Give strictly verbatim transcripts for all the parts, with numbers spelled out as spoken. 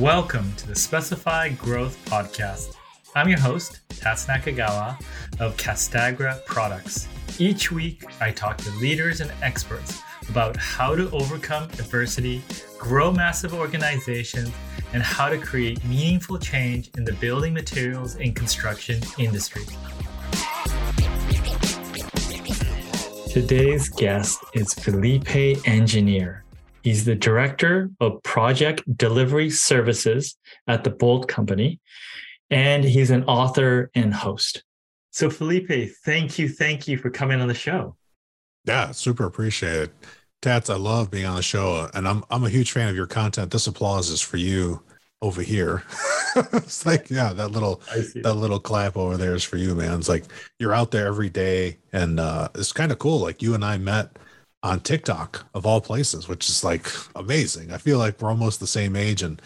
Welcome to the Specify Growth Podcast. I'm your host, Tats Nakagawa of Castagra Products. Each week, I talk to leaders and experts about how to overcome adversity, grow massive organizations, and how to create meaningful change in the building materials and construction industry. Today's guest is Felipe Engineer. He's the Director of Project Delivery Services at the Bolt Company, and he's an author and host. So Felipe, thank you, thank you for coming on the show. Yeah, super appreciate it. Tats, I love being on the show, and I'm I'm a huge fan of your content. This applause is for you over here. It's like, yeah, that little that, that little clap over there is for you, man. It's like you're out there every day, and uh, it's kind of cool. Like you and I met on TikTok of all places, which is like amazing. I feel like we're almost the same age, and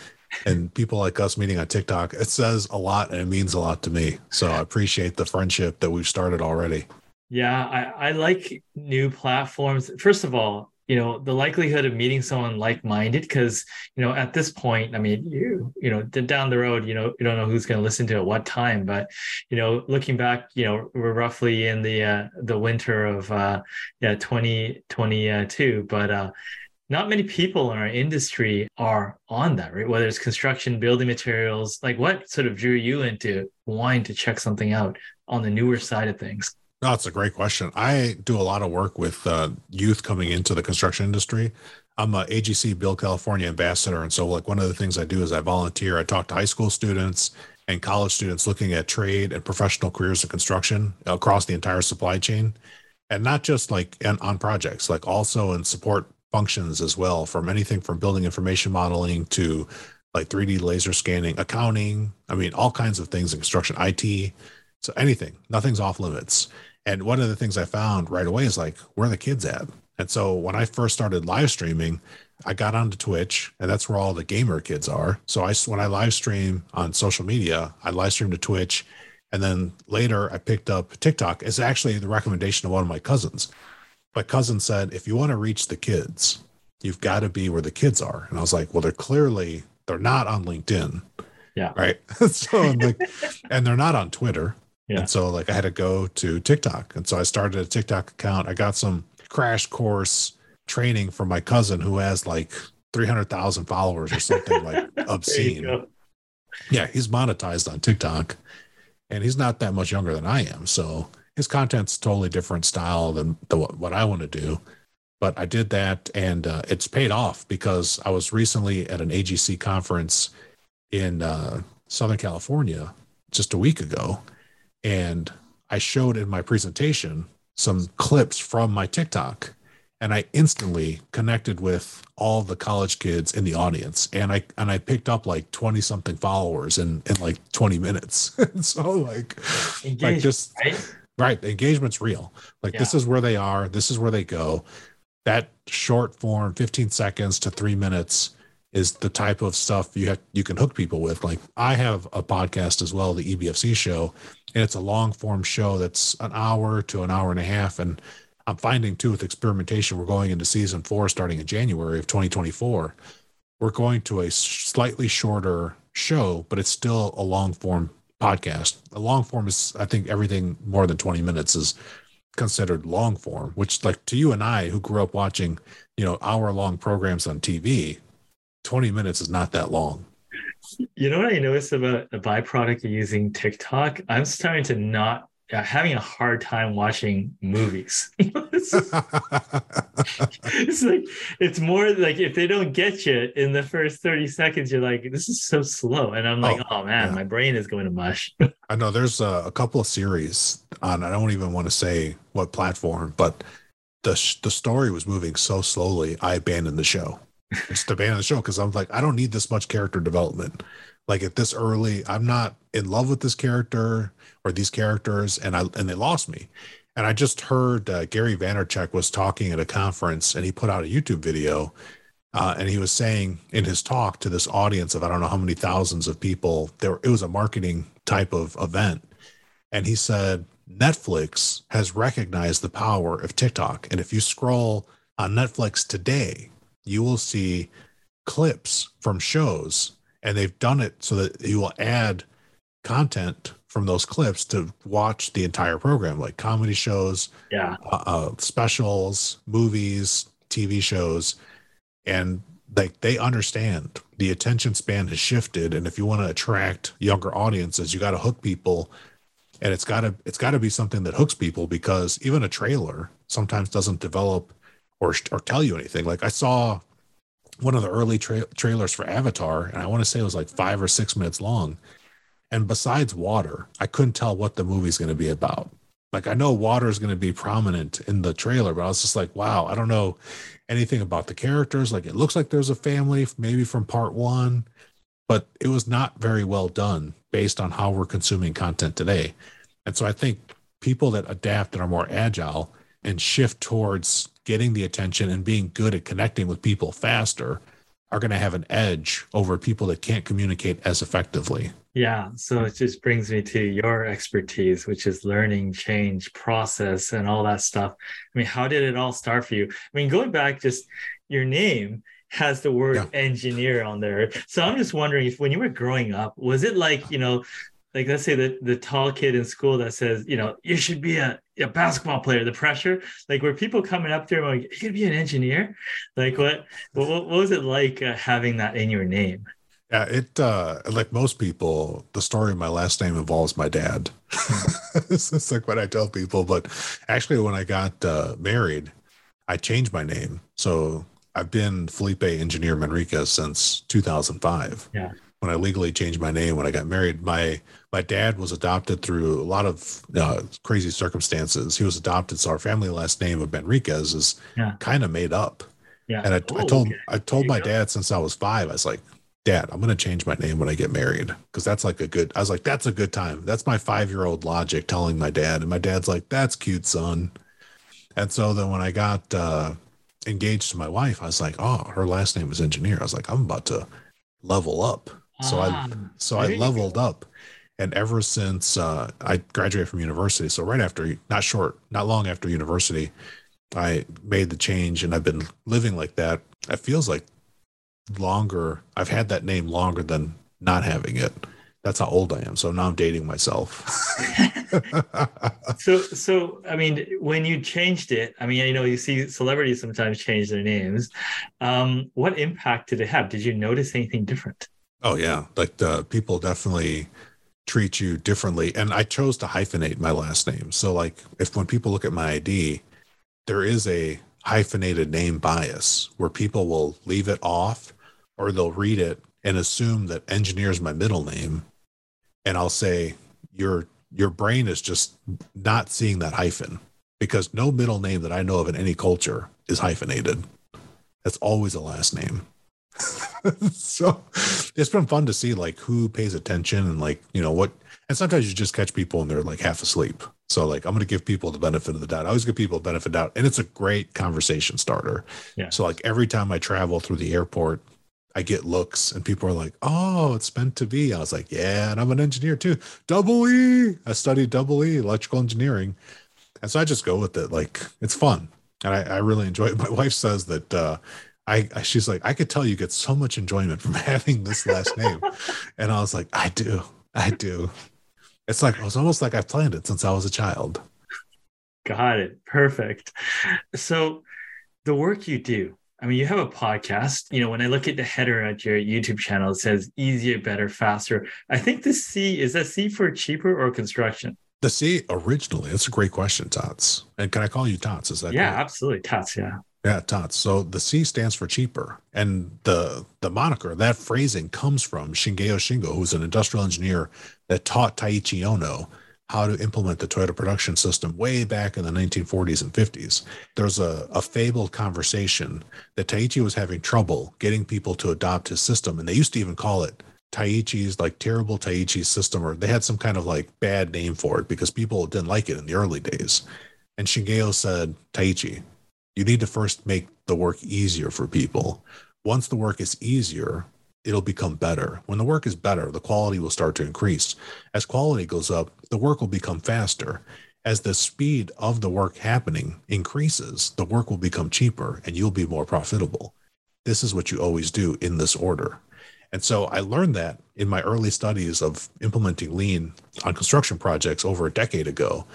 and people like us meeting on TikTok, it says a lot and it means a lot to me. So I appreciate the friendship that we've started already. Yeah, I, I like new platforms. First of all, you know, the likelihood of meeting someone like-minded, because, you know, at this point, I mean, you, you know, down the road, you know, you don't know who's going to listen to it at what time, but, you know, looking back, you know, we're roughly in the, uh, the winter of, uh, yeah, twenty twenty-two, but, uh, not many people in our industry are on that, right? Whether it's construction, building materials, like what sort of drew you into wanting to check something out on the newer side of things? No, it's a great question. I do a lot of work with uh, youth coming into the construction industry. I'm an A G C Build California ambassador. And so like one of the things I do is I volunteer. I talk to high school students and college students looking at trade and professional careers in construction across the entire supply chain. And not just like in, on projects, like also in support functions as well, from anything from building information modeling to like three D laser scanning, accounting. I mean, all kinds of things in construction, I T. So anything, nothing's off limits. And one of the things I found right away is like, where are the kids at? And so when I first started live streaming, I got onto Twitch, and that's where all the gamer kids are. So I, when I live stream on social media, I live stream to Twitch. And then later I picked up TikTok. It's actually the recommendation of one of my cousins. My cousin said, if you want to reach the kids, you've got to be where the kids are. And I was like, well, they're clearly, they're not on LinkedIn. Yeah. Right. So I'm like, and they're not on Twitter. Yeah. And so like I had to go to TikTok. And so I started a TikTok account. I got some crash course training from my cousin who has like three hundred thousand followers or something like obscene. Yeah. He's monetized on TikTok, and he's not that much younger than I am. So his content's totally different style than the, what I want to do. But I did that, and uh, it's paid off, because I was recently at an A G C conference in uh, Southern California just a week ago. And I showed in my presentation some clips from my TikTok, and I instantly connected with all the college kids in the audience. And I, and I picked up like twenty something followers in, in like twenty minutes. So like, Engage, like just, right? Right. The engagement's real. Like yeah. This is where they are. This is where they go. That short form, fifteen seconds to three minutes is the type of stuff you have, you can hook people with. Like I have a podcast as well, the E B F C show, and it's a long form show that's an hour to an hour and a half. And I'm finding too, with experimentation, we're going into season four, starting in January of twenty twenty-four, we're going to a slightly shorter show, but it's still a long form podcast. A long form is, I think everything more than twenty minutes is considered long form, which like to you and I who grew up watching, you know, hour long programs on T V, twenty minutes is not that long. You know what I noticed about the byproduct of using TikTok? I'm starting to not uh, having a hard time watching movies. it's, it's like, it's more like if they don't get you in the first thirty seconds, you're like, this is so slow. And I'm like, oh, oh man, yeah. My brain is going to mush. I know there's a, a couple of series on, I don't even want to say what platform, but the sh- the story was moving so slowly, I abandoned the show. It's the band of the show, because I'm like, I don't need this much character development. Like at this early, I'm not in love with this character or these characters, and I and they lost me. And I just heard uh, Gary Vaynerchuk was talking at a conference, and he put out a YouTube video, uh, and he was saying in his talk to this audience of I don't know how many thousands of people there, it was a marketing type of event, and he said Netflix has recognized the power of TikTok, and if you scroll on Netflix today, you will see clips from shows, And they've done it so that you will add content from those clips to watch the entire program, like comedy shows, yeah, uh, uh, specials, movies, T V shows. And like they, they understand the attention span has shifted. And if you want to attract younger audiences, you got to hook people. And it's got to it's got to be something that hooks people, because even a trailer sometimes doesn't develop or or tell you anything. Like I saw one of the early tra- trailers for Avatar, and I want to say it was like five or six minutes long. And besides water, I couldn't tell what the movie's going to be about. Like I know water is going to be prominent in the trailer, but I was just like, wow, I don't know anything about the characters. Like it looks like there's a family, maybe from part one, but it was not very well done based on how we're consuming content today. And so I think people that adapt and are more agile and shift towards getting the attention and being good at connecting with people faster are going to have an edge over people that can't communicate as effectively. Yeah. So it just brings me to your expertise, which is learning, change, process, and all that stuff. I mean, how did it all start for you? I mean, going back, just your name has the word yeah. engineer on there. So I'm just wondering if when you were growing up, was it like, you know, like let's say the, the tall kid in school that says, you know, you should be a, a basketball player, the pressure, like were people coming up there like, you could be an engineer? Like what, what, what was it like uh, having that in your name? Yeah, it, uh, like most people, the story of my last name involves my dad. It's like what I tell people, but actually when I got uh, married, I changed my name. So I've been Felipe Engineer Manriquez since two thousand five. Yeah. When I legally changed my name when I got married, my my dad was adopted through a lot of uh, crazy circumstances. He was adopted, so our family last name of Manriquez is yeah. kind of made up. Yeah. And I, oh, I told okay. I told my go. dad since I was five, I was like, Dad, I'm gonna change my name when I get married, because that's like a good. I was like, that's a good time. That's my five year old logic telling my dad, and my dad's like, that's cute, son. And so then when I got uh, engaged to my wife, I was like, oh, her last name is Engineer. I was like, I'm about to level up. So ah, I so I leveled up, and ever since uh, I graduated from university, so right after, not short, not long after university, I made the change, and I've been living like that. It feels like longer. I've had that name longer than not having it. That's how old I am. So now I'm dating myself. so, so I mean, when you changed it, I mean, you know, you see celebrities sometimes change their names. Um, what impact did it have? Did you notice anything different? Oh yeah. Like the people definitely treat you differently. And I chose to hyphenate my last name. So like if, when people look at my I D, there is a hyphenated name bias where people will leave it off, or they'll read it and assume that Engineer is my middle name. And I'll say, your, your brain is just not seeing that hyphen, because no middle name that I know of in any culture is hyphenated. That's always a last name. So it's been fun to see like who pays attention and like, you know what, and sometimes you just catch people and they're like half asleep. So like, I'm going to give people the benefit of the doubt. I always give people the benefit of the doubt. And it's a great conversation starter. Yeah. So like every time I travel through the airport, I get looks and people are like, oh, it's meant to be. I was like, yeah, and I'm an engineer too. Double E. I studied double E, electrical engineering. And so I just go with it. Like it's fun. And I, I really enjoy it. My wife says that, uh, I, she's like, I could tell you get so much enjoyment from having this last name. And I was like, I do, I do. It's like, it's almost like I've planned it since I was a child. Got it. Perfect. So the work you do, I mean, you have a podcast. You know, when I look at the header at your YouTube channel, it says easier, better, faster. I think the C, is that C for cheaper or construction? The C originally, that's a great question, Tots. And can I call you Tots? Is that Yeah, great? Absolutely. Tots, yeah. Yeah, Tots. So the C stands for cheaper. And the the moniker, that phrasing comes from Shigeo Shingo, who's an industrial engineer that taught Taiichi Ohno how to implement the Toyota production system way back in the nineteen forties and fifties. There's a, a fabled conversation that Taiichi was having trouble getting people to adopt his system. And they used to even call it Taiichi's, like terrible Taiichi's system, or they had some kind of like bad name for it because people didn't like it in the early days. And Shigeo said, Taiichi, you need to first make the work easier for people. Once the work is easier, it'll become better. When the work is better, the quality will start to increase. As quality goes up, the work will become faster. As the speed of the work happening increases, the work will become cheaper and you'll be more profitable. This is what you always do in this order. And so I learned that in my early studies of implementing lean on construction projects over a decade ago.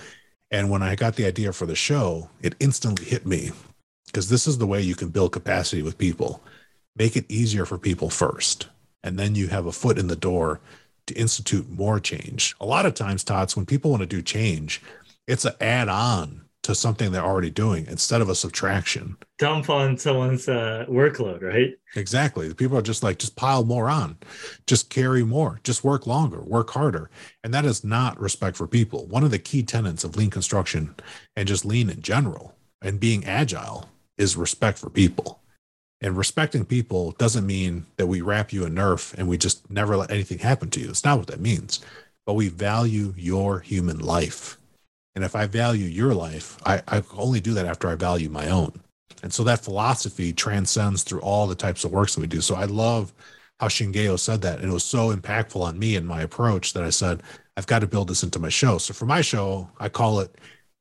And when I got the idea for the show, it instantly hit me, because this is the way you can build capacity with people. Make it easier for people first, and then you have a foot in the door to institute more change. A lot of times, Tots, when people want to do change, it's an add-on to something they're already doing instead of a subtraction. Dump on someone's uh, workload, right? Exactly. People are just like, just pile more on, just carry more, just work longer, work harder. And that is not respect for people. One of the key tenets of lean construction and just lean in general and being agile is respect for people. And respecting people doesn't mean that we wrap you in Nerf and we just never let anything happen to you. It's not what that means. But we value your human life. And if I value your life, I, I only do that after I value my own. And so that philosophy transcends through all the types of works that we do. So I love how Shigeo said that. And it was so impactful on me and my approach that I said, I've got to build this into my show. So for my show, I call it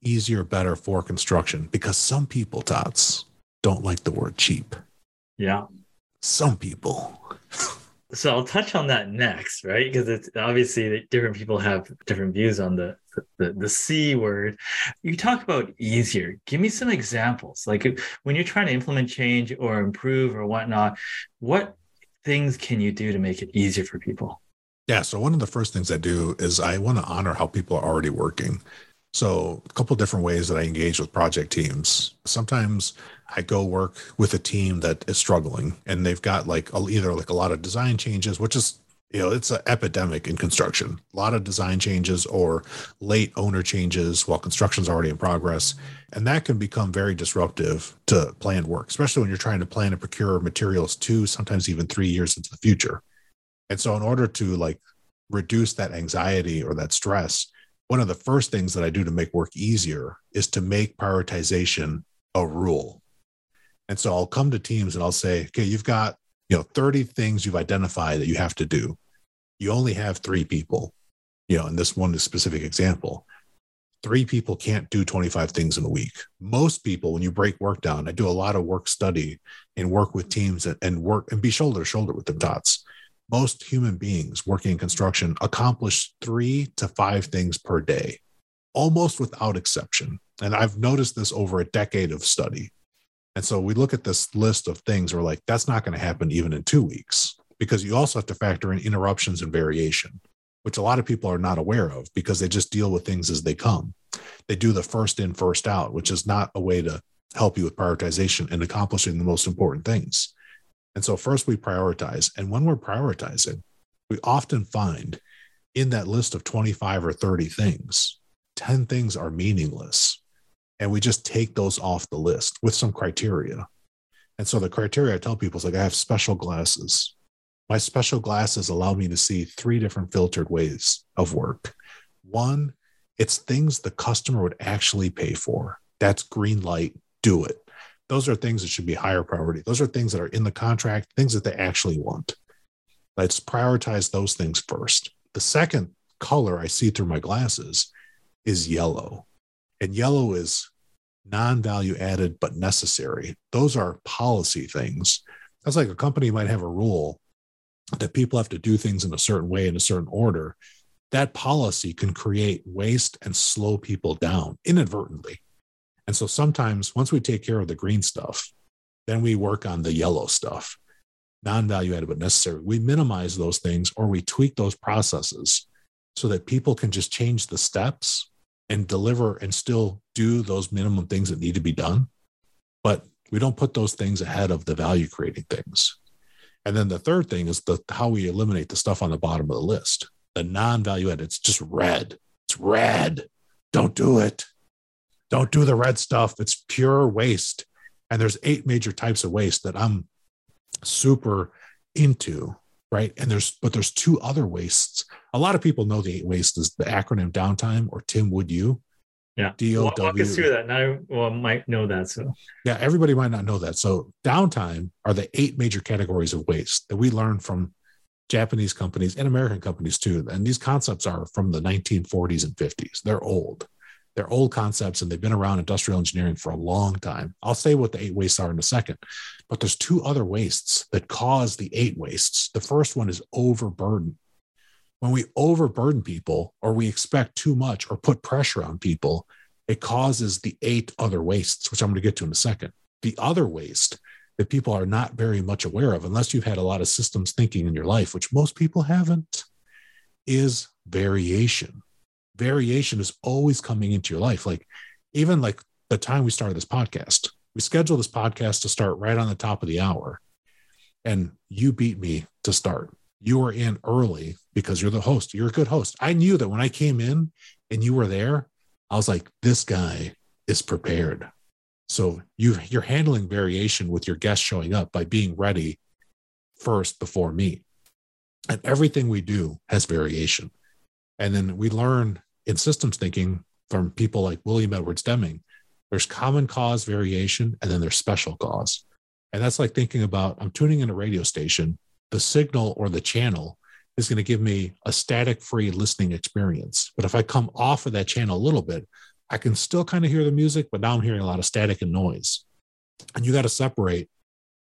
Easier, Better for Construction, because some people, Tots, don't like the word cheap. Yeah. Some people. So I'll touch on that next, right? Because it's obviously that different people have different views on the, the the C word. You talk about easier. Give me some examples. Like if, when you're trying to implement change or improve or whatnot, what things can you do to make it easier for people? Yeah. So one of the first things I do is I want to honor how people are already working. So a couple of different ways that I engage with project teams. Sometimes I go work with a team that is struggling and they've got like a, either like a lot of design changes, which is, you know, it's an epidemic in construction, a lot of design changes or late owner changes while construction's already in progress. And that can become very disruptive to planned work, especially when you're trying to plan and procure materials two, sometimes even three years into the future. And so in order to like reduce that anxiety or that stress, one of the first things that I do to make work easier is to make prioritization a rule. And so I'll come to teams and I'll say, okay, you've got, you know, thirty things you've identified that you have to do. You only have three people, you know, in this one specific example, three people can't do twenty-five things in a week. Most people, when you break work down, I do a lot of work study and work with teams and, and work and be shoulder to shoulder with them, Dots. Most human beings working in construction accomplish three to five things per day, almost without exception. And I've noticed this over a decade of study. And so we look at this list of things, we're like, that's not going to happen even in two weeks, because you also have to factor in interruptions and variation, which a lot of people are not aware of because they just deal with things as they come. They do the first in, first out, which is not a way to help you with prioritization and accomplishing the most important things. And so first we prioritize. And when we're prioritizing, we often find in that list of twenty-five or thirty things, ten things are meaningless. And we just take those off the list with some criteria. And so the criteria I tell people is like, I have special glasses. My special glasses allow me to see three different filtered ways of work. One, it's things the customer would actually pay for. That's green light, do it. Those are things that should be higher priority. Those are things that are in the contract, things that they actually want. Let's prioritize those things first. The second color I see through my glasses is yellow. And yellow is non-value added, but necessary. Those are policy things. That's like a company might have a rule that people have to do things in a certain way, in a certain order. That policy can create waste and slow people down inadvertently. And so sometimes once we take care of the green stuff, then we work on the yellow stuff, non-value added, but necessary. We minimize those things or we tweak those processes so that people can just change the steps and deliver and still do those minimum things that need to be done. But we don't put those things ahead of the value creating things. And then the third thing is the how we eliminate the stuff on the bottom of the list, the non-value added. It's just red. It's red. Don't do it. Don't do the red stuff. It's pure waste. And there's eight major types of waste that I'm super into, right? And there's, but there's two other wastes. A lot of people know the eight wastes is the acronym downtime, or Tim, would you? Yeah. D O W. Walk us through that. Now, well, might know that. So yeah, everybody might not know that. So downtime are the eight major categories of waste that we learn from Japanese companies and American companies too. And these concepts are from the nineteen forties and fifties. They're old. They're old concepts and they've been around industrial engineering for a long time. I'll say what the eight wastes are in a second, but there's two other wastes that cause the eight wastes. The first one is overburden. When we overburden people or we expect too much or put pressure on people, it causes the eight other wastes, which I'm going to get to in a second. The other waste that people are not very much aware of, unless you've had a lot of systems thinking in your life, which most people haven't, is variation. Variation is always coming into your life. Like even like the time we started this podcast, we scheduled this podcast to start right on the top of the hour. And you beat me to start. You were in early because you're the host. You're a good host. I knew that when I came in and you were there, I was like, this guy is prepared. So you, you're handling variation with your guest showing up by being ready first before me. And everything we do has variation. And then we learn in systems thinking from people like William Edwards Deming, there's common cause variation, and then there's special cause. And that's like thinking about, I'm tuning in a radio station, the signal or the channel is going to give me a static-free listening experience. But if I come off of that channel a little bit, I can still kind of hear the music, but now I'm hearing a lot of static and noise. And you got to separate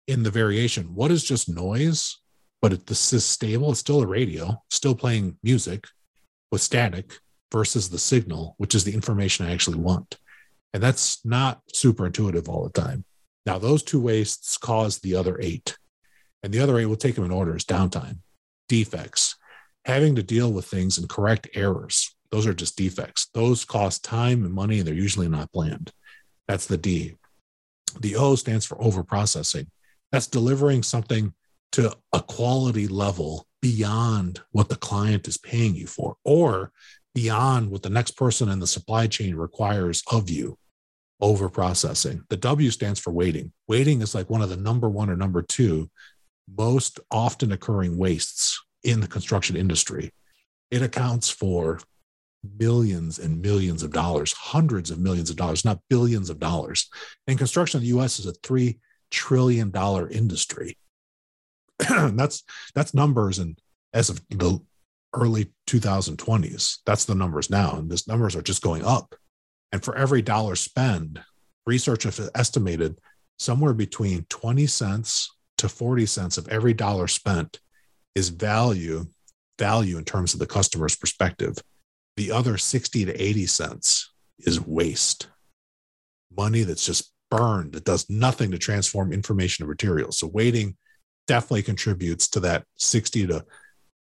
in the variation. What is just noise, but it, this is stable. It's still a radio, still playing music with static versus the signal, which is the information I actually want. And that's not super intuitive all the time. Now, those two wastes cause the other eight. And the other eight, we'll take them in order, is downtime, defects, having to deal with things and correct errors. Those are just defects. Those cost time and money, and they're usually not planned. That's the D. The O stands for overprocessing. That's delivering something to a quality level beyond what the client is paying you for, or beyond what the next person in the supply chain requires of you. Overprocessing. The W stands for waiting. Waiting is like one of the number one or number two most often occurring wastes in the construction industry. It accounts for millions and millions of dollars, hundreds of millions of dollars, not billions of dollars. And construction in the U S is a three trillion dollars industry. that's that's numbers, and as of the early twenty twenties, that's the numbers now. And these numbers are just going up. And for every dollar spent, research has estimated somewhere between twenty cents to forty cents of every dollar spent is value, value in terms of the customer's perspective. The other sixty to eighty cents is waste. Money that's just burned, that does nothing to transform information to materials. So waiting definitely contributes to that sixty to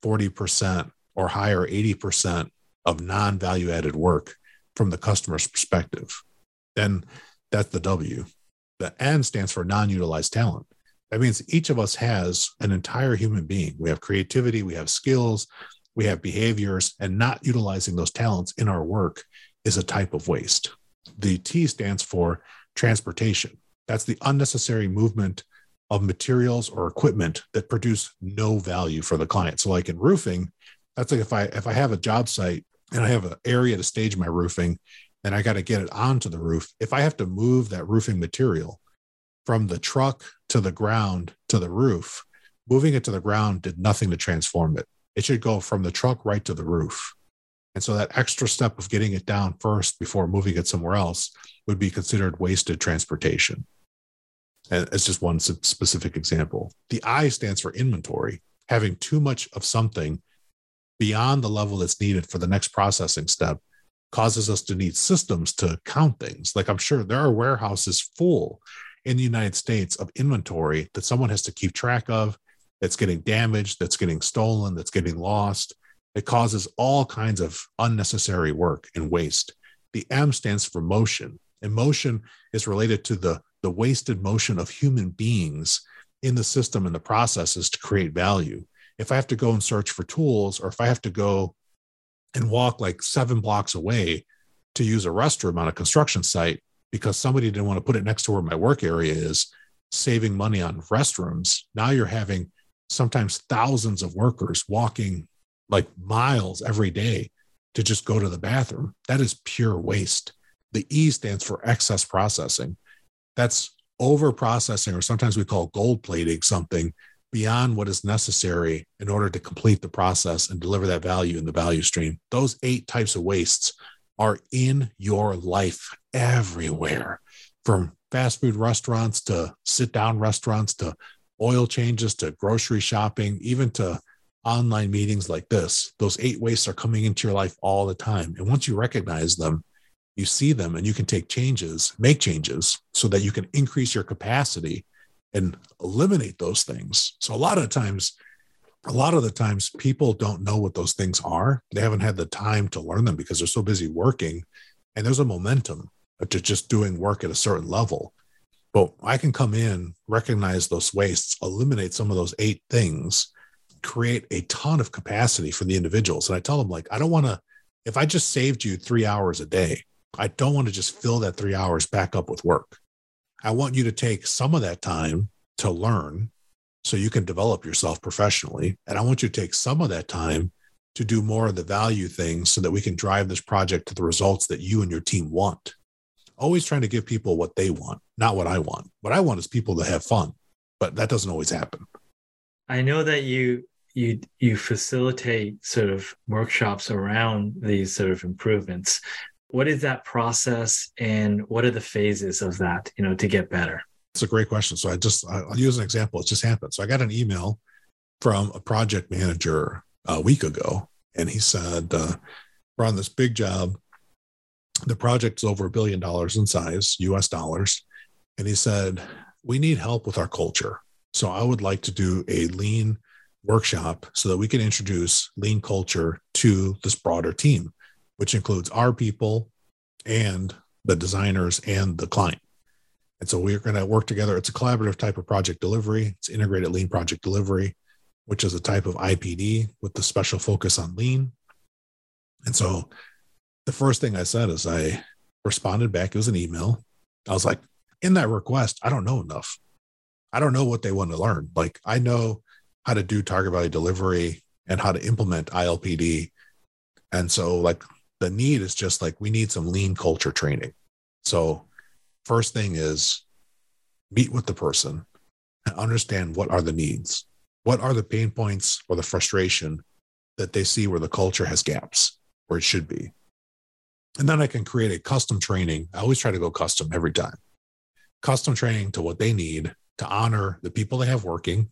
forty percent or higher, eighty percent of non-value-added work from the customer's perspective. Then that's the W. The N stands for non-utilized talent. That means each of us has an entire human being. We have creativity, we have skills, we have behaviors, and not utilizing those talents in our work is a type of waste. The T stands for transportation. That's the unnecessary movement of materials or equipment that produce no value for the client. So like in roofing, that's like if I if I have a job site and I have an area to stage my roofing and I got to get it onto the roof, if I have to move that roofing material from the truck to the ground to the roof, moving it to the ground did nothing to transform it. It should go from the truck right to the roof. And so that extra step of getting it down first before moving it somewhere else would be considered wasted transportation. And it's just one specific example. The I stands for inventory, having too much of something beyond the level that's needed for the next processing step causes us to need systems to count things. Like I'm sure there are warehouses full in the United States of inventory that someone has to keep track of, that's getting damaged, that's getting stolen, that's getting lost. It causes all kinds of unnecessary work and waste. The M stands for motion. And motion is related to the, the wasted motion of human beings in the system and the processes to create value. If I have to go and search for tools, or if I have to go and walk like seven blocks away to use a restroom on a construction site because somebody didn't want to put it next to where my work area is, saving money on restrooms, now you're having sometimes thousands of workers walking like miles every day to just go to the bathroom. That is pure waste. The E stands for excess processing. That's over processing, or sometimes we call gold plating something beyond what is necessary in order to complete the process and deliver that value in the value stream. Those eight types of wastes are in your life everywhere, from fast food restaurants to sit-down restaurants to oil changes to grocery shopping, even to online meetings like this. Those eight wastes are coming into your life all the time. And once you recognize them, you see them, and you can take changes, make changes so that you can increase your capacity and eliminate those things. So a lot of times, a lot of the times people don't know what those things are. They haven't had the time to learn them because they're so busy working, and there's a momentum to just doing work at a certain level. But I can come in, recognize those wastes, eliminate some of those eight things, create a ton of capacity for the individuals. And I tell them, like, I don't want to, if I just saved you three hours a day, I don't want to just fill that three hours back up with work. I want you to take some of that time to learn so you can develop yourself professionally. And I want you to take some of that time to do more of the value things so that we can drive this project to the results that you and your team want. Always trying to give people what they want, not what I want. What I want is people to have fun, but that doesn't always happen. I know that you you you facilitate sort of workshops around these sort of improvements. What is that process, and what are the phases of that, you know, to get better? It's a great question. So I just, I'll use an example. It just happened. So I got an email from a project manager a week ago, and he said, uh, we're on this big job. The project's over a billion dollars in size, U S dollars. And he said, we need help with our culture. So I would like to do a lean workshop so that we can introduce lean culture to this broader team, which includes our people and the designers and the client. And so we're going to work together. It's a collaborative type of project delivery. It's integrated lean project delivery, which is a type of I P D with the special focus on lean. And so the first thing I said is I responded back. It was an email. I was like, in that request, I don't know enough. I don't know what they want to learn. Like, I know how to do target value delivery and how to implement I L P D. And so, like, the need is just like, we need some lean culture training. So first thing is meet with the person and understand what are the needs. What are the pain points or the frustration that they see where the culture has gaps, where it should be? And then I can create a custom training. I always try to go custom every time. Custom training to what they need to honor the people they have working,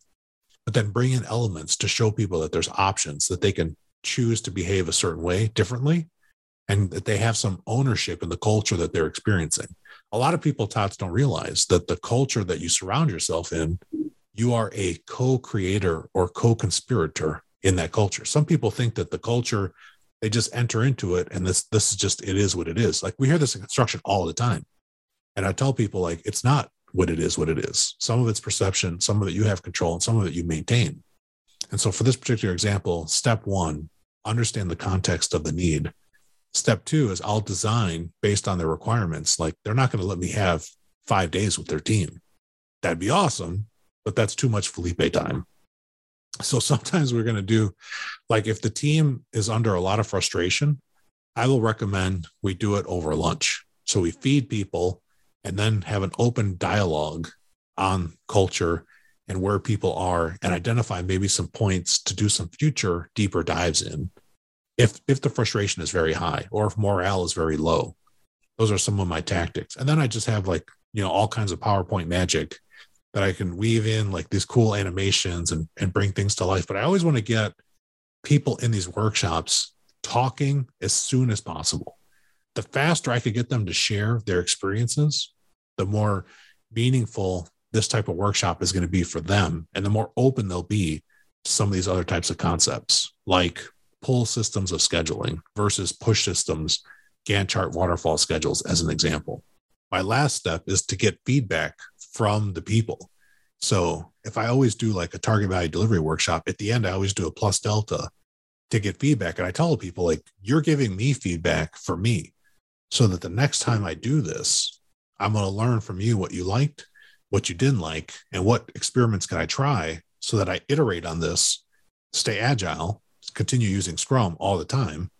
but then bring in elements to show people that there's options that they can choose to behave a certain way differently, and that they have some ownership in the culture that they're experiencing. A lot of people, Tots, don't realize that the culture that you surround yourself in, you are a co-creator or co-conspirator in that culture. Some people think that the culture, they just enter into it, and this this is just, it is what it is. Like, we hear this in construction all the time. And I tell people, like, it's not what it is, what it is. Some of it's perception, some of it you have control, and some of it you maintain. And so for this particular example, step one, understand the context of the need. Step two is I'll design based on their requirements. Like, they're not going to let me have five days with their team. That'd be awesome, but that's too much Felipe time. So sometimes we're going to do, like, if the team is under a lot of frustration, I will recommend we do it over lunch. So we feed people and then have an open dialogue on culture and where people are, and identify maybe some points to do some future deeper dives in. If if the frustration is very high or if morale is very low, those are some of my tactics. And then I just have, like, you know, all kinds of PowerPoint magic that I can weave in, like, these cool animations and, and bring things to life. But I always want to get people in these workshops talking as soon as possible. The faster I could get them to share their experiences, the more meaningful this type of workshop is going to be for them. And the more open they'll be to some of these other types of concepts, like pull systems of scheduling versus push systems, Gantt chart waterfall schedules, as an example. My last step is to get feedback from the people. So if I always do, like, a target value delivery workshop, at the end, I always do a plus delta to get feedback. And I tell people, like, you're giving me feedback for me so that the next time I do this, I'm going to learn from you what you liked, what you didn't like, and what experiments can I try so that I iterate on this, stay agile, continue using Scrum all the time,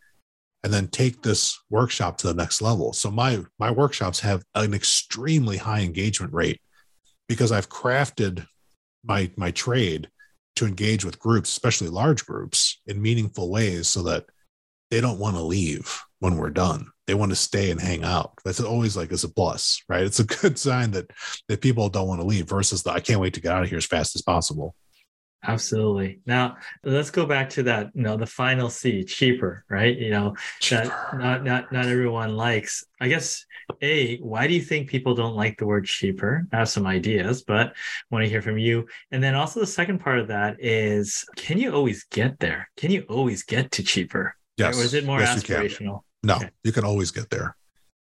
and then take this workshop to the next level. So my my workshops have an extremely high engagement rate because I've crafted my my trade to engage with groups, especially large groups, in meaningful ways so that they don't want to leave when we're done. They want to stay and hang out. That's always like, it's a plus, right? It's a good sign that, that people don't want to leave versus the, I can't wait to get out of here as fast as possible. Absolutely. Now let's go back to that, you know, the final C, cheaper, right? You know, cheaper. that not, not, not everyone likes, I guess. A, why do you think people don't like the word cheaper? I have some ideas, but want to hear from you. And then also the second part of that is, can you always get there? Can you always get to cheaper? Yes. Or is it more yes, aspirational? You no, okay. You can always get there.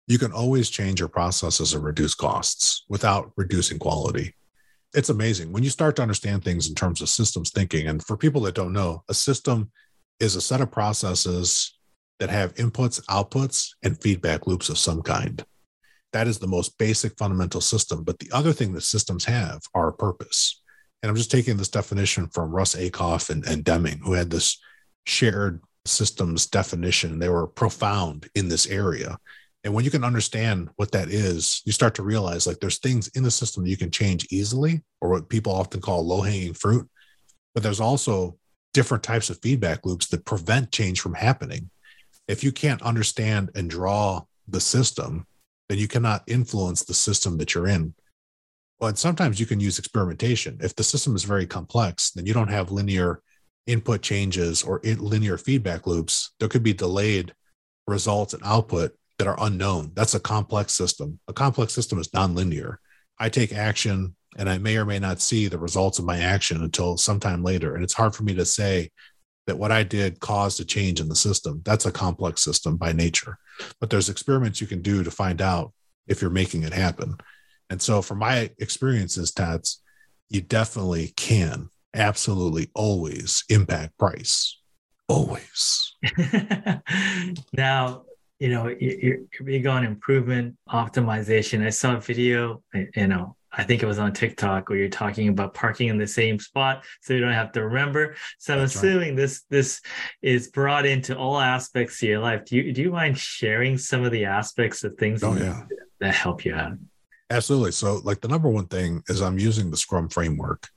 You can always change your processes and reduce costs without reducing quality. It's amazing when you start to understand things in terms of systems thinking. And for people that don't know, a system is a set of processes that have inputs, outputs, and feedback loops of some kind. That is the most basic fundamental system. But the other thing that systems have are a purpose. And I'm just taking this definition from Russ Ackoff and, and Deming, who had this shared systems definition. They were profound in this area. And when you can understand what that is, you start to realize like there's things in the system that you can change easily, or what people often call low-hanging fruit. But there's also different types of feedback loops that prevent change from happening. If you can't understand and draw the system, then you cannot influence the system that you're in. Well, and sometimes you can use experimentation. If the system is very complex, then you don't have linear input changes or linear feedback loops. There could be delayed results and output that are unknown. That's a complex system. A complex system is nonlinear. I take action and I may or may not see the results of my action until sometime later. And it's hard for me to say that what I did caused a change in the system. That's a complex system by nature. But there's experiments you can do to find out if you're making it happen. And so from my experiences, Tats, you definitely can absolutely always impact price. Always. Now, you know, you're big on improvement, optimization. I saw a video, you know, I think it was on TikTok, where you're talking about parking in the same spot so you don't have to remember. So I'm That's assuming right. this this is brought into all aspects of your life. Do you do you mind sharing some of the aspects of things oh, that, yeah. that help you out? Absolutely. So like the number one thing is I'm using the Scrum framework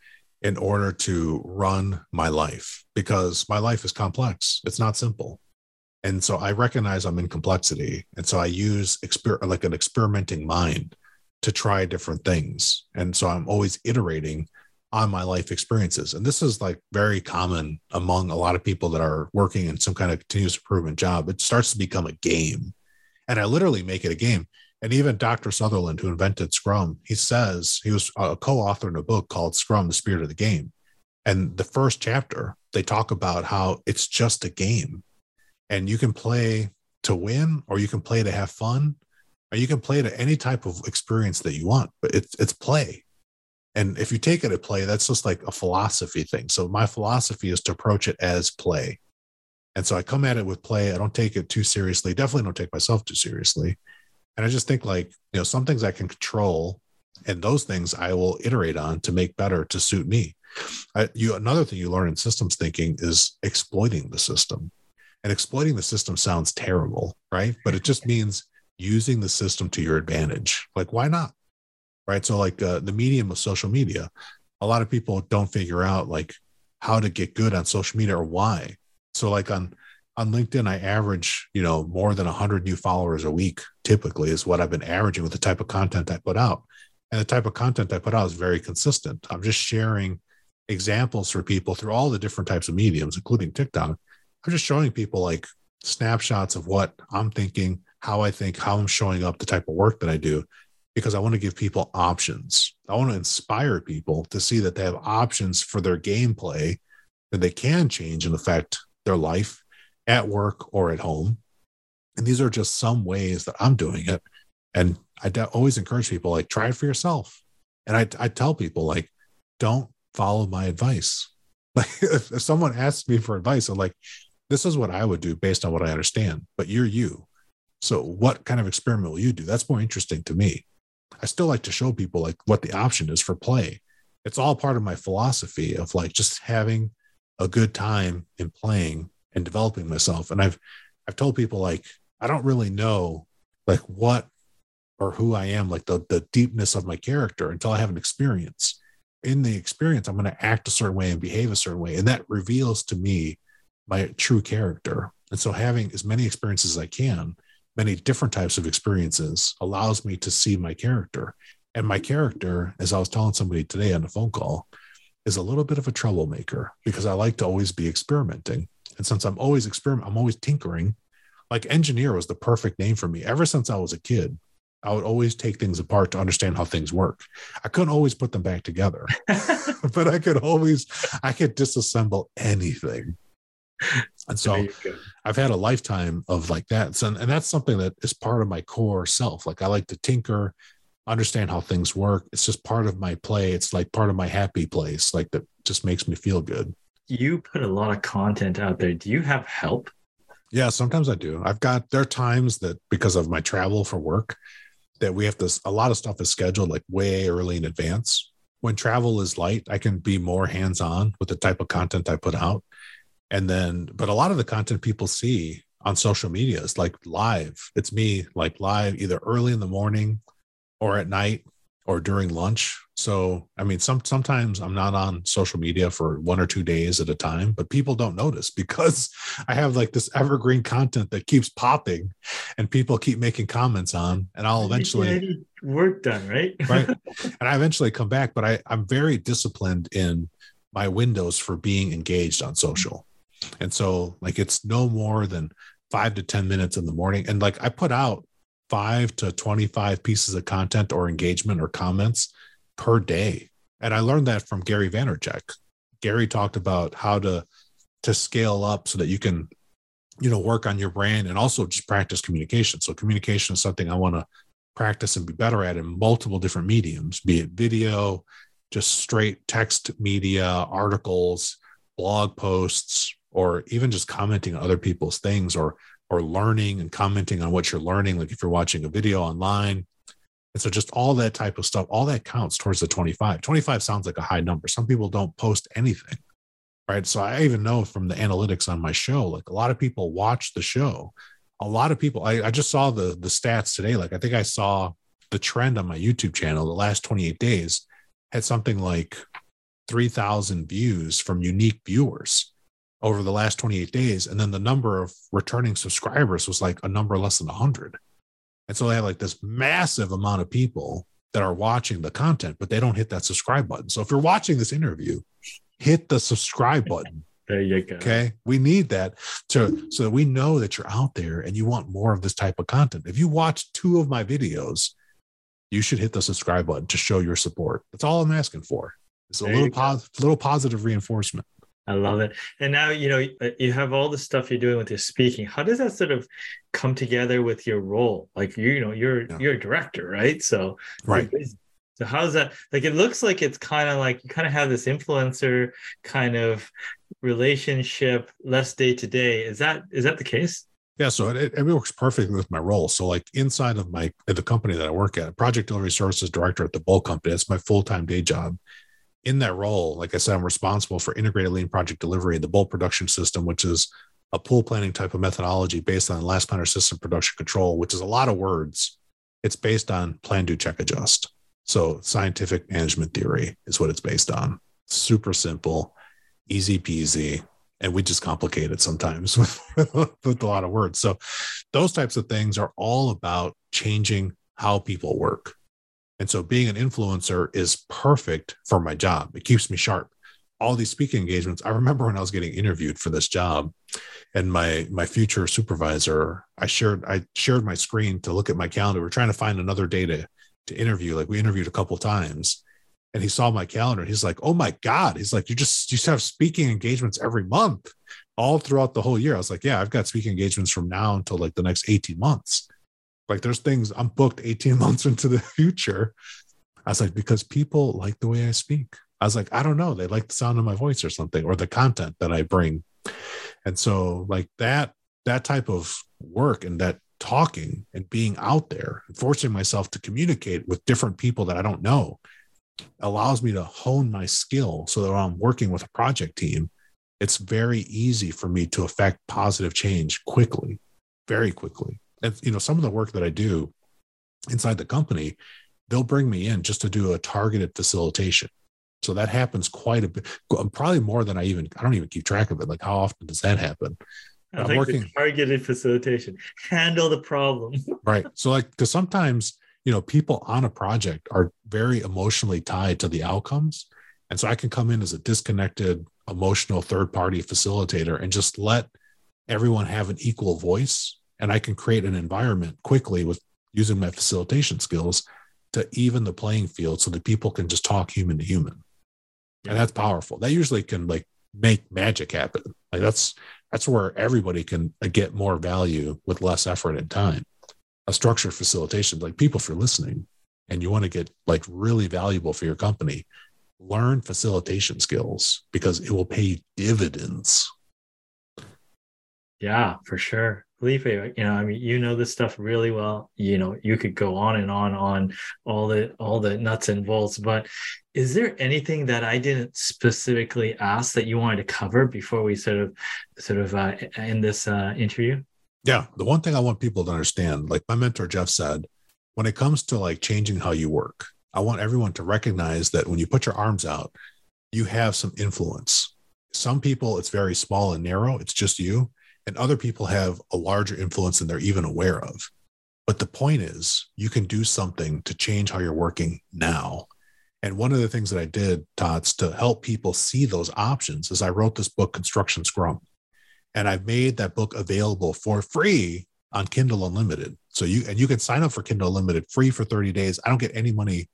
in order to run my life, because my life is complex. It's not simple. And so I recognize I'm in complexity. And so I use exper- like an experimenting mind to try different things. And so I'm always iterating on my life experiences. And this is like very common among a lot of people that are working in some kind of continuous improvement job. It starts to become a game. And I literally make it a game. And even Doctor Sutherland, who invented Scrum, he says he was a co-author in a book called Scrum, the Spirit of the Game. And the first chapter, they talk about how it's just a game. And you can play to win, or you can play to have fun, or you can play to any type of experience that you want, but it's it's play. And if you take it at play, that's just like a philosophy thing. So my philosophy is to approach it as play. And so I come at it with play. I don't take it too seriously. Definitely don't take myself too seriously. And I just think like, you know, some things I can control, and those things I will iterate on to make better to suit me. I, you, another thing you learn in systems thinking is exploiting the system. And exploiting the system sounds terrible, right? But it just means using the system to your advantage. Like, why not? Right? So like uh, the medium of social media, a lot of people don't figure out like how to get good on social media or why. So like on, on LinkedIn, I average, you know, more than a hundred new followers a week, typically is what I've been averaging with the type of content I put out. And the type of content I put out is very consistent. I'm just sharing examples for people through all the different types of mediums, including TikTok. I'm just showing people like snapshots of what I'm thinking, how I think, how I'm showing up, the type of work that I do, because I want to give people options. I want to inspire people to see that they have options for their gameplay, that they can change and affect their life at work or at home. And these are just some ways that I'm doing it. And I always encourage people, like, try it for yourself. And I, I tell people, like, don't follow my advice. Like if, if someone asks me for advice, I'm like, this is what I would do based on what I understand, but you're you. So what kind of experiment will you do? That's more interesting to me. I still like to show people like what the option is for play. It's all part of my philosophy of like just having a good time and playing and developing myself. And I've, I've told people like, I don't really know like what or who I am, like the, the deepness of my character until I have an experience. In the experience, I'm going to act a certain way and behave a certain way. And that reveals to me my true character. And so having as many experiences as I can, many different types of experiences, allows me to see my character. And my character, as I was telling somebody today on a phone call, is a little bit of a troublemaker because I like to always be experimenting. And since I'm always experimenting, I'm always tinkering, like engineer was the perfect name for me. Ever since I was a kid, I would always take things apart to understand how things work. I couldn't always put them back together, but I could always, I could disassemble anything. And so I've had a lifetime of like that. So, and that's something that is part of my core self. Like I like to tinker, understand how things work. It's just part of my play. It's like part of my happy place. Like that just makes me feel good. You put a lot of content out there. Do you have help? Yeah, sometimes I do. I've got, there are times that because of my travel for work that we have to, a lot of stuff is scheduled like way early in advance. When travel is light, I can be more hands-on with the type of content I put out. And then, but a lot of the content people see on social media is like live. It's me like live either early in the morning or at night or during lunch. So, I mean, some, sometimes I'm not on social media for one or two days at a time, but people don't notice because I have like this evergreen content that keeps popping and people keep making comments on, and I'll eventually work done, right? Right. And I eventually come back, but I, I'm very disciplined in my windows for being engaged on social. And so like, it's no more than five to ten minutes in the morning. And like I put out five to twenty-five pieces of content or engagement or comments per day. And I learned that from Gary Vaynerchuk. Gary talked about how to, to scale up so that you can, you know, work on your brand and also just practice communication. So communication is something I want to practice and be better at in multiple different mediums, be it video, just straight text media, articles, blog posts, or even just commenting on other people's things, or, or learning and commenting on what you're learning. Like if you're watching a video online. And so just all that type of stuff, all that counts towards the twenty-five. twenty-five sounds like a high number. Some people don't post anything, right? So I even know from the analytics on my show, like a lot of people watch the show. A lot of people, I, I just saw the, the stats today. Like I think I saw the trend on my YouTube channel, the last twenty-eight days had something like three thousand views from unique viewers over the last twenty-eight days. And then the number of returning subscribers was like a number less than one hundred. And so they have like this massive amount of people that are watching the content, but they don't hit that subscribe button. So if you're watching this interview, hit the subscribe button. There you go. Okay. We need that to, so that we know that you're out there and you want more of this type of content. If you watch two of my videos, you should hit the subscribe button to show your support. That's all I'm asking for. It's a little, pos- little positive reinforcement. I love it. And now, you know, you have all the stuff you're doing with your speaking. How does that sort of come together with your role? Like, you, you know, you're, yeah. you're a director, right? So, right. So how's that? Like, it looks like it's kind of like you kind of have this influencer kind of relationship, less day to day. Is that, is that the case? Yeah. So it, it works perfectly with my role. So like inside of my, at the company that I work at, Project Delivery Services Director at the Bolt Company, that's my full-time day job. In that role, like I said, I'm responsible for integrated lean project delivery and the Bolt production system, which is a pool planning type of methodology based on the last planner system production control, which is a lot of words. It's based on plan, do, check, adjust. So scientific management theory is what it's based on. Super simple, easy peasy. And we just complicate it sometimes with, with a lot of words. So those types of things are all about changing how people work. And so being an influencer is perfect for my job. It keeps me sharp. All these speaking engagements, I remember when I was getting interviewed for this job and my, my future supervisor, I shared, I shared my screen to look at my calendar. We're trying to find another day to, to interview. Like we interviewed a couple of times and he saw my calendar. And he's like, oh my God. He's like, you just, you just have speaking engagements every month all throughout the whole year. I was like, yeah, I've got speaking engagements from now until like the next eighteen months. Like there's things I'm booked eighteen months into the future. I was like, because people like the way I speak. I was like, I don't know. They like the sound of my voice or something, or the content that I bring. And so like that, that type of work and that talking and being out there and forcing myself to communicate with different people that I don't know allows me to hone my skill so that when I'm working with a project team, it's very easy for me to affect positive change quickly, very quickly. And, you know, some of the work that I do inside the company, they'll bring me in just to do a targeted facilitation. So that happens quite a bit, probably more than I even, I don't even keep track of it. Like how often does that happen? I like working. The targeted facilitation. Handle the problem. Right. So like, because sometimes, you know, people on a project are very emotionally tied to the outcomes. And so I can come in as a disconnected, emotional third-party facilitator and just let everyone have an equal voice. And I can create an environment quickly with using my facilitation skills to even the playing field so that people can just talk human to human. Yeah. And that's powerful. That usually can like make magic happen. Like that's, that's where everybody can get more value with less effort and time. A structured facilitation, like people, if you're listening and you want to get like really valuable for your company, learn facilitation skills because it will pay dividends. Yeah, for sure. Felipe, you know, I mean, you know this stuff really well. You know, you could go on and on on all the all the nuts and bolts, but is there anything that I didn't specifically ask that you wanted to cover before we sort of sort of uh, end this uh, interview? Yeah, the one thing I want people to understand, like my mentor Jeff said, when it comes to like changing how you work, I want everyone to recognize that when you put your arms out, you have some influence. Some people, it's very small and narrow. It's just you. And other people have a larger influence than they're even aware of. But the point is, you can do something to change how you're working now. And one of the things that I did, Tots, to help people see those options is I wrote this book, Construction Scrum. And I've made that book available for free on Kindle Unlimited. So you, and you can sign up for Kindle Unlimited free for thirty days. I don't get any money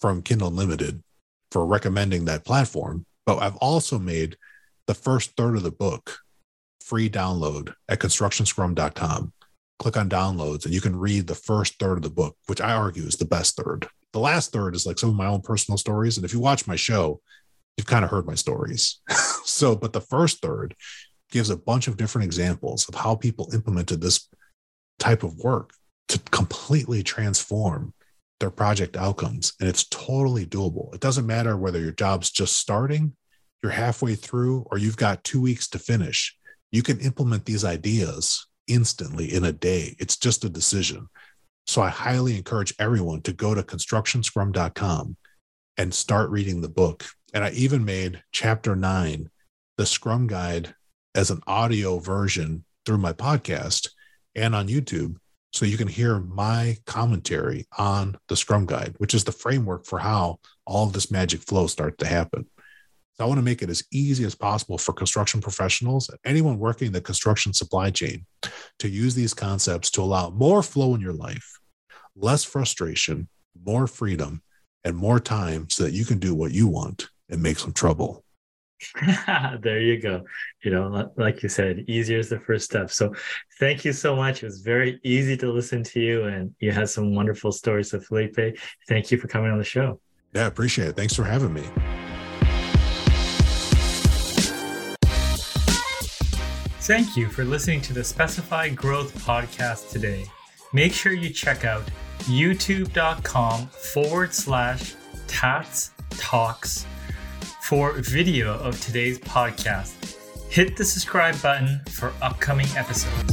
from Kindle Unlimited for recommending that platform. But I've also made the first third of the book free download at construction scrum dot com. Click on downloads and you can read the first third of the book, which I argue is the best third. The last third is like some of my own personal stories. And if you watch my show, you've kind of heard my stories. So, but the first third gives a bunch of different examples of how people implemented this type of work to completely transform their project outcomes. And it's totally doable. It doesn't matter whether your job's just starting, you're halfway through, or you've got two weeks to finish. You can implement these ideas instantly in a day. It's just a decision. So I highly encourage everyone to go to construction scrum dot com and start reading the book. And I even made chapter nine, the Scrum Guide, as an audio version through my podcast and on YouTube. So you can hear my commentary on the Scrum Guide, which is the framework for how all of this magic flow starts to happen. So I want to make it as easy as possible for construction professionals and anyone working the construction supply chain to use these concepts to allow more flow in your life, less frustration, more freedom, and more time so that you can do what you want and make some trouble. There you go. You know, like you said, easier is the first step. So thank you so much. It was very easy to listen to you and you had some wonderful stories. So Felipe, thank you for coming on the show. Yeah, appreciate it. Thanks for having me. Thank you for listening to the Specify Growth Podcast today. Make sure you check out youtube.com forward slash tats talks for video of today's podcast. Hit the subscribe button for upcoming episodes.